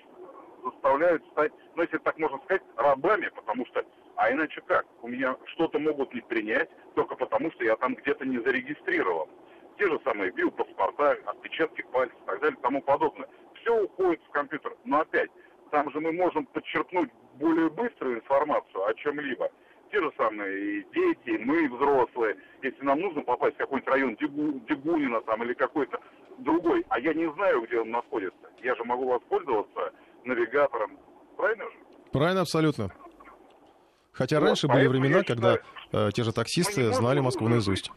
заставляют стать, ну, если так можно сказать, рабами, потому что, а иначе как? У меня что-то могут не принять, только потому что я там где-то не зарегистрирован. Те же самые биопаспорта, отпечатки пальцев и так далее, тому подобное. Все уходит в компьютер. Но опять, там же мы можем подчеркнуть более быструю информацию о чем-либо. Те же самые и дети, и мы, и взрослые. Если нам нужно попасть в какой-нибудь район Дегу, Дегунина там, или какой-то другой, а я не знаю, где он находится, я же могу воспользоваться навигатором. Правильно же? Правильно, абсолютно. Хотя вот, раньше были времена, считаю, когда э, те же таксисты знали Москву наизусть.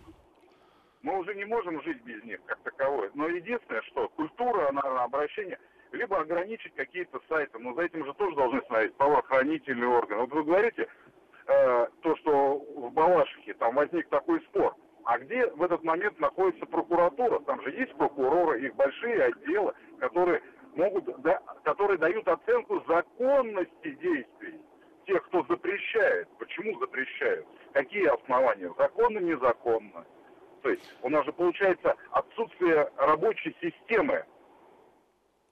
Мы уже не можем жить без них как таковой. Но единственное, что культура, она обращение, либо ограничить какие-то сайты. Но за этим же тоже должны смотреть правоохранительные органы. Вот вы говорите, э, то, что в Балашихе там возник такой спор. А где в этот момент находится прокуратура? Там же есть прокуроры, их большие отделы, которые... могут, да, которые дают оценку законности действий тех, кто запрещает. Почему запрещают? Какие основания? Законно, незаконно? То есть у нас же получается отсутствие рабочей системы.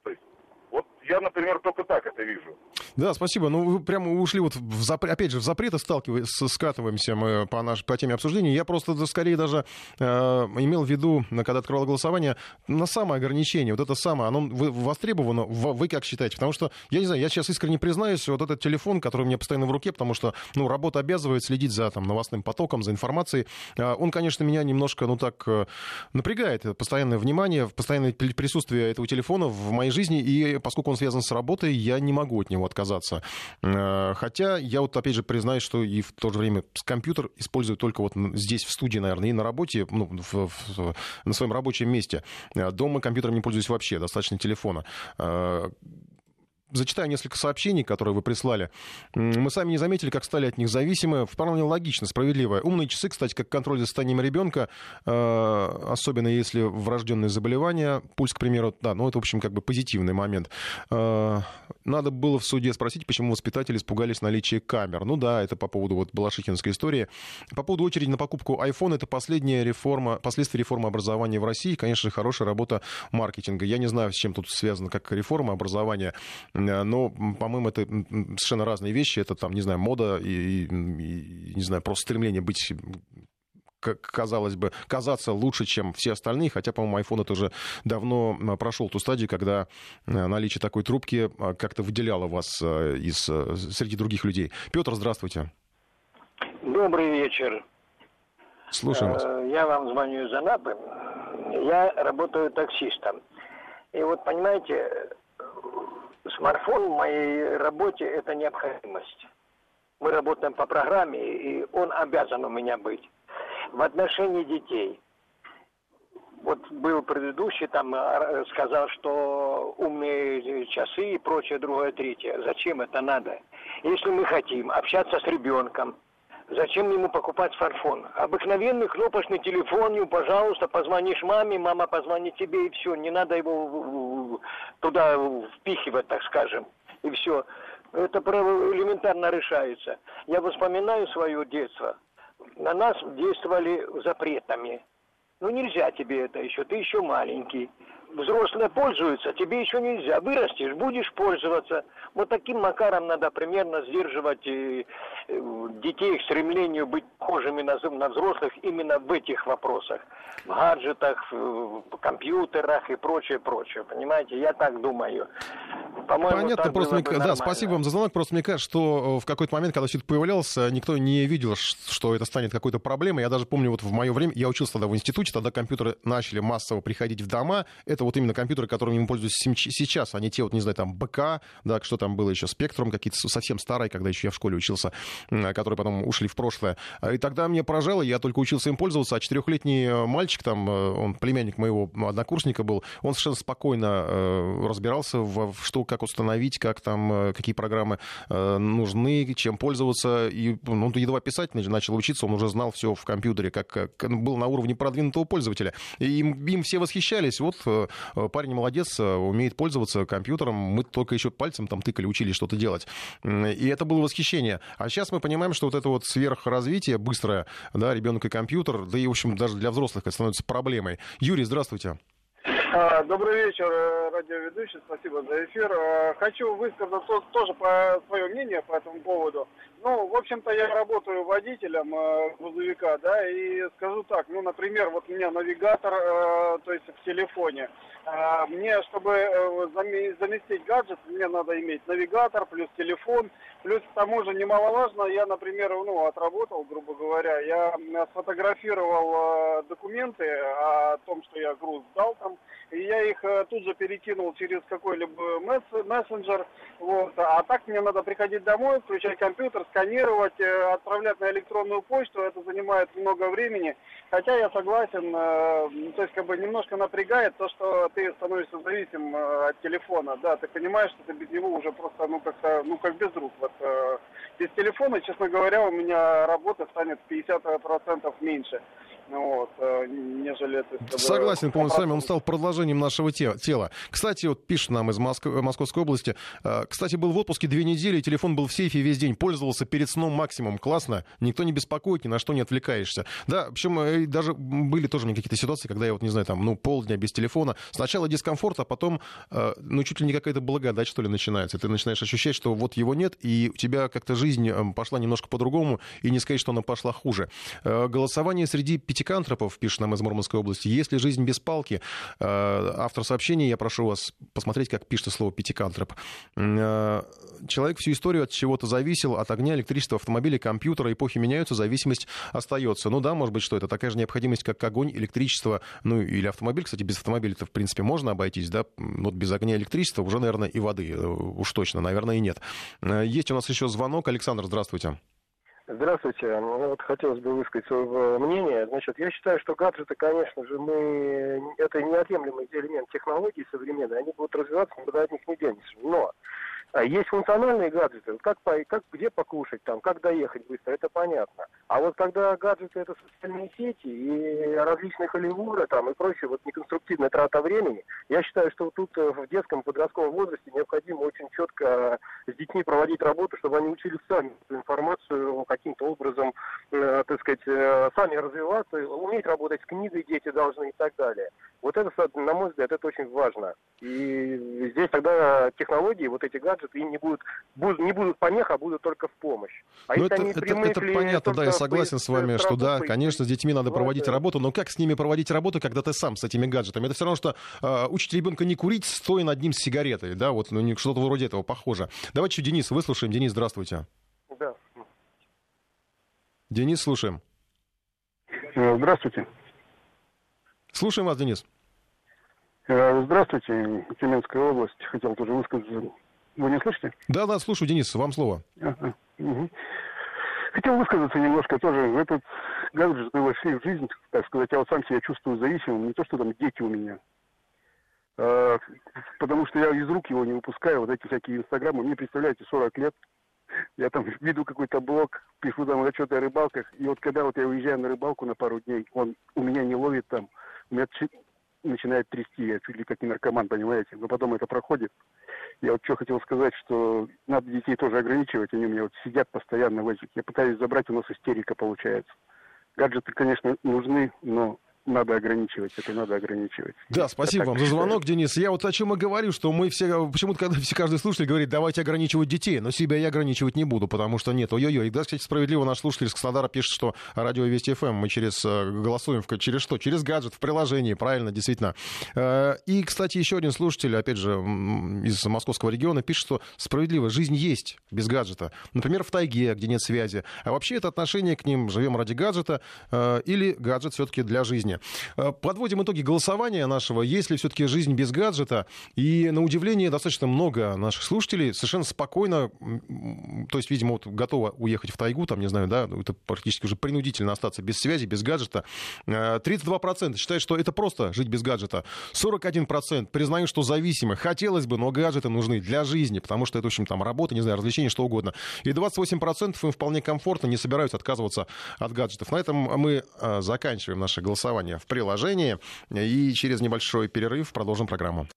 То есть вот я, например, только так это вижу. Да, спасибо. Ну, вы прямо ушли вот в запрет, опять же, в запреты сталкиваемся, скатываемся мы по, наш, по теме обсуждения. Я просто да, скорее даже э, имел в виду, когда открывал голосование, на самоограничение, вот это самое, оно востребовано, вы как считаете? Потому что, я не знаю, я сейчас искренне признаюсь, вот этот телефон, который у меня постоянно в руке, потому что, ну, работа обязывает следить за там новостным потоком, за информацией, он, конечно, меня немножко, ну, так напрягает, постоянное внимание, постоянное присутствие этого телефона в моей жизни, и поскольку он связан с работой, я не могу от него отказаться. Хотя я вот опять же признаюсь, что и в то же время компьютер использую только вот здесь в студии, наверное, и на работе, ну, в, в, на своем рабочем месте. Дома компьютером не пользуюсь вообще, достаточно телефона. Зачитаю несколько сообщений, которые вы прислали. Мы сами не заметили, как стали от них зависимы. Вполне логично, справедливо. Умные часы, кстати, как контроль за состоянием ребенка, э, особенно если врожденные заболевания, пульс, к примеру, да, ну это, в общем, как бы позитивный момент. Э, надо было в суде спросить, почему воспитатели испугались наличия камер. Ну да, это по поводу вот балашихинской истории. По поводу очереди на покупку iPhone, это последняя реформа, последствия реформы образования в России, конечно, хорошая работа маркетинга. Я не знаю, с чем тут связано, как реформа образования. Но, по-моему, это совершенно разные вещи. Это, там, не знаю, мода и, и не знаю, просто стремление быть, как казалось бы, казаться лучше, чем все остальные. Хотя, по-моему, iPhone это уже давно прошел ту стадию, когда наличие такой трубки как-то выделяло вас из, среди других людей. Петр, здравствуйте. Добрый вечер. Слушаем вас. Я вам звоню из Анапы. Я работаю таксистом. И вот, понимаете, смартфон в моей работе – это необходимость. Мы работаем по программе, и он обязан у меня быть. В отношении детей. Вот был предыдущий, там сказал, что умные часы и прочее, другое, третье. Зачем это надо? Если мы хотим общаться с ребенком, зачем ему покупать смартфон? Обыкновенный кнопочный телефон, пожалуйста, позвонишь маме, мама позвонит тебе, и все. Не надо его туда впихивать, так скажем, и все. Это элементарно решается. Я вспоминаю свое детство. На нас действовали запретами. Ну нельзя тебе это еще, ты еще маленький. Взрослые пользуются, тебе еще нельзя. Вырастешь, будешь пользоваться. Вот таким макаром надо примерно сдерживать детей к стремлению быть похожими на взрослых именно в этих вопросах. В гаджетах, в компьютерах и прочее, прочее. Понимаете, я так думаю. По-моему, понятно, просто мне... да, спасибо вам за звонок. Просто мне кажется, что в какой-то момент, когда все это появлялось, никто не видел, что это станет какой-то проблемой. Я даже помню, вот в мое время, я учился тогда в институте, тогда компьютеры начали массово приходить в дома. Это вот именно компьютеры, которыми мы пользуемся сейчас, а не те, вот, не знаю, там, БК, да, что там было еще, Спектрум, какие-то совсем старые, когда еще я в школе учился, которые потом ушли в прошлое. И тогда меня поражало, я только учился им пользоваться, а четырехлетний мальчик, там, он племянник моего однокурсника был, он совершенно спокойно разбирался в что, как установить, как там, какие программы нужны, чем пользоваться. И он едва писать начал учиться, он уже знал все в компьютере, как, как был на уровне продвинутого пользователя. И им, им все восхищались, вот, парень молодец, умеет пользоваться компьютером, мы только еще пальцем там тыкали, учили что-то делать. И это было восхищение. А сейчас мы понимаем, что вот это вот сверхразвитие быстрое, да, ребенок и компьютер, да и, в общем, даже для взрослых это становится проблемой. Юрий, здравствуйте. Добрый вечер, радиоведущий, спасибо за эфир. Хочу высказать тоже по свое мнение по этому поводу. Ну, в общем-то, я работаю водителем грузовика, да, и скажу так, ну, например, вот у меня навигатор, то есть в телефоне. Мне, чтобы заместить гаджет, мне надо иметь навигатор плюс телефон, плюс к тому же немаловажно, я, например, ну, отработал, грубо говоря, я сфотографировал документы о том, что я груз сдал там, и я их тут же перекинул через какой-либо мессенджер, вот. А так мне надо приходить домой, включать компьютер, сканировать, отправлять на электронную почту, это занимает много времени, хотя я согласен, то есть как бы немножко напрягает то, что ты становишься зависим от телефона, да, ты понимаешь, что ты без него уже просто, ну, как-то, ну, как без рук, вот. Без телефона, честно говоря, у меня работа станет пятьдесят процентов меньше. Вот, нежели это... Согласен, по-моему, с вами, он стал продолжением нашего тела. Кстати, вот пишет нам из Моск... Московской области. Кстати, был в отпуске две недели, телефон был в сейфе весь день, пользовался перед сном максимум. Классно, никто не беспокоит, ни на что не отвлекаешься. Да, причем даже были тоже у меня какие-то ситуации, когда я вот, не знаю, там, ну, полдня без телефона. Сначала дискомфорт, а потом, ну, чуть ли не какая-то благодать, что ли, начинается. Ты начинаешь ощущать, что вот его нет, и у тебя как-то жизнь пошла немножко по-другому, и не сказать, что она пошла хуже. Голосование среди пяти Кантропов, пишет нам из Мурманской области. Если жизнь без палки, автор сообщения, я прошу вас посмотреть, как пишется слово пятикантроп. Человек всю историю от чего-то зависел, от огня, электричества, автомобиля, компьютера, эпохи меняются, зависимость остается. Ну да, может быть, что это такая же необходимость, как огонь, электречество, ну или автомобиль. Кстати, без автомобиля-то, в принципе, можно обойтись, да, вот без огня, электричества уже, наверное, и воды, уж точно, наверное, и нет. Есть у нас еще звонок. Александр, здравствуйте. Здравствуйте. Ну, вот хотелось бы высказать свое мнение. Значит, я считаю, что гаджеты, конечно же, мы... это неотъемлемый элемент технологий современной. Они будут развиваться, никуда от них не денешься. Но есть функциональные гаджеты. Как, как, где покушать, там, как доехать быстро, это понятно. А вот когда гаджеты — это социальные сети и различные Холливуды там, и прочее, вот неконструктивная трата времени, я считаю, что тут в детском и подростковом возрасте необходимо очень четко с детьми проводить работу, чтобы они учились сами эту информацию каким-то образом, э, так сказать, сами развиваться, уметь работать с книгой дети должны и так далее. Вот это, на мой взгляд, это очень важно. И здесь тогда технологии, вот эти гаджеты, им не будут, будут, не будут помеха, а будут только в помощь. А это, они это, это понятно, да, я согласен с вами, что да, конечно, с детьми надо проводить работу, но как с ними проводить работу, когда ты сам с этими гаджетами? Это все равно, что э, учить ребенка не курить, стоя над ним с сигаретой, да, вот, ну, что-то вроде этого похоже. Давайте еще Дениса выслушаем. Денис, здравствуйте. Да. Денис, слушаем. Здравствуйте. Слушаем вас, Денис. Здравствуйте, Тюменская область. Хотел тоже высказаться. Вы не слышите? Да, да, слушаю, Денис, вам слово. Ага. Угу. Хотел высказаться немножко тоже. В этот год же мы вошли в жизнь, так сказать, я вот сам себя чувствую зависимым. Не то, что там дети у меня. А, потому что я из рук его не выпускаю, вот эти всякие инстаграмы. Мне, представляете, сорок лет. Я там веду какой-то блог, пишу там отчеты о рыбалках. И вот когда вот я уезжаю на рыбалку на пару дней, он у меня не ловит там. У меня начинает трясти, я чуть ли как не наркоман, понимаете. Но потом это проходит. Я вот что хотел сказать, что надо детей тоже ограничивать. Они у меня вот сидят постоянно в этих. Я пытаюсь забрать, у нас истерика получается. Гаджеты, конечно, нужны, но... Надо ограничивать, это надо ограничивать. Да, спасибо это вам за звонок, это... Денис. Я вот о чем и говорю, что мы все, почему-то, когда все, каждый слушатель говорит, давайте ограничивать детей, но себя я ограничивать не буду, потому что нет, ой-ой-ой. И да, кстати, справедливо наш слушатель из Краснодара пишет, что радио Вести эф эм мы через, голосуем в, через что? Через гаджет, в приложении, правильно, действительно. И, кстати, еще один слушатель, опять же, из московского региона, пишет, что справедливо, жизнь есть без гаджета. Например, в тайге, где нет связи. А вообще это отношение к ним, живем ради гаджета или гаджет все-таки для жизни. Подводим итоги голосования нашего. Есть ли все-таки жизнь без гаджета? И, на удивление, достаточно много наших слушателей совершенно спокойно, то есть, видимо, вот готовы уехать в тайгу, там, не знаю, да, это практически уже принудительно остаться без связи, без гаджета. тридцать два процента считают, что это просто жить без гаджета. сорок один процент признают, что зависимы. Хотелось бы, но гаджеты нужны для жизни, потому что это, в общем, там работа, не знаю, развлечение, что угодно. И двадцать восемь процентов им вполне комфортно, не собираются отказываться от гаджетов. На этом мы заканчиваем наше голосование в приложении, и через небольшой перерыв продолжим программу.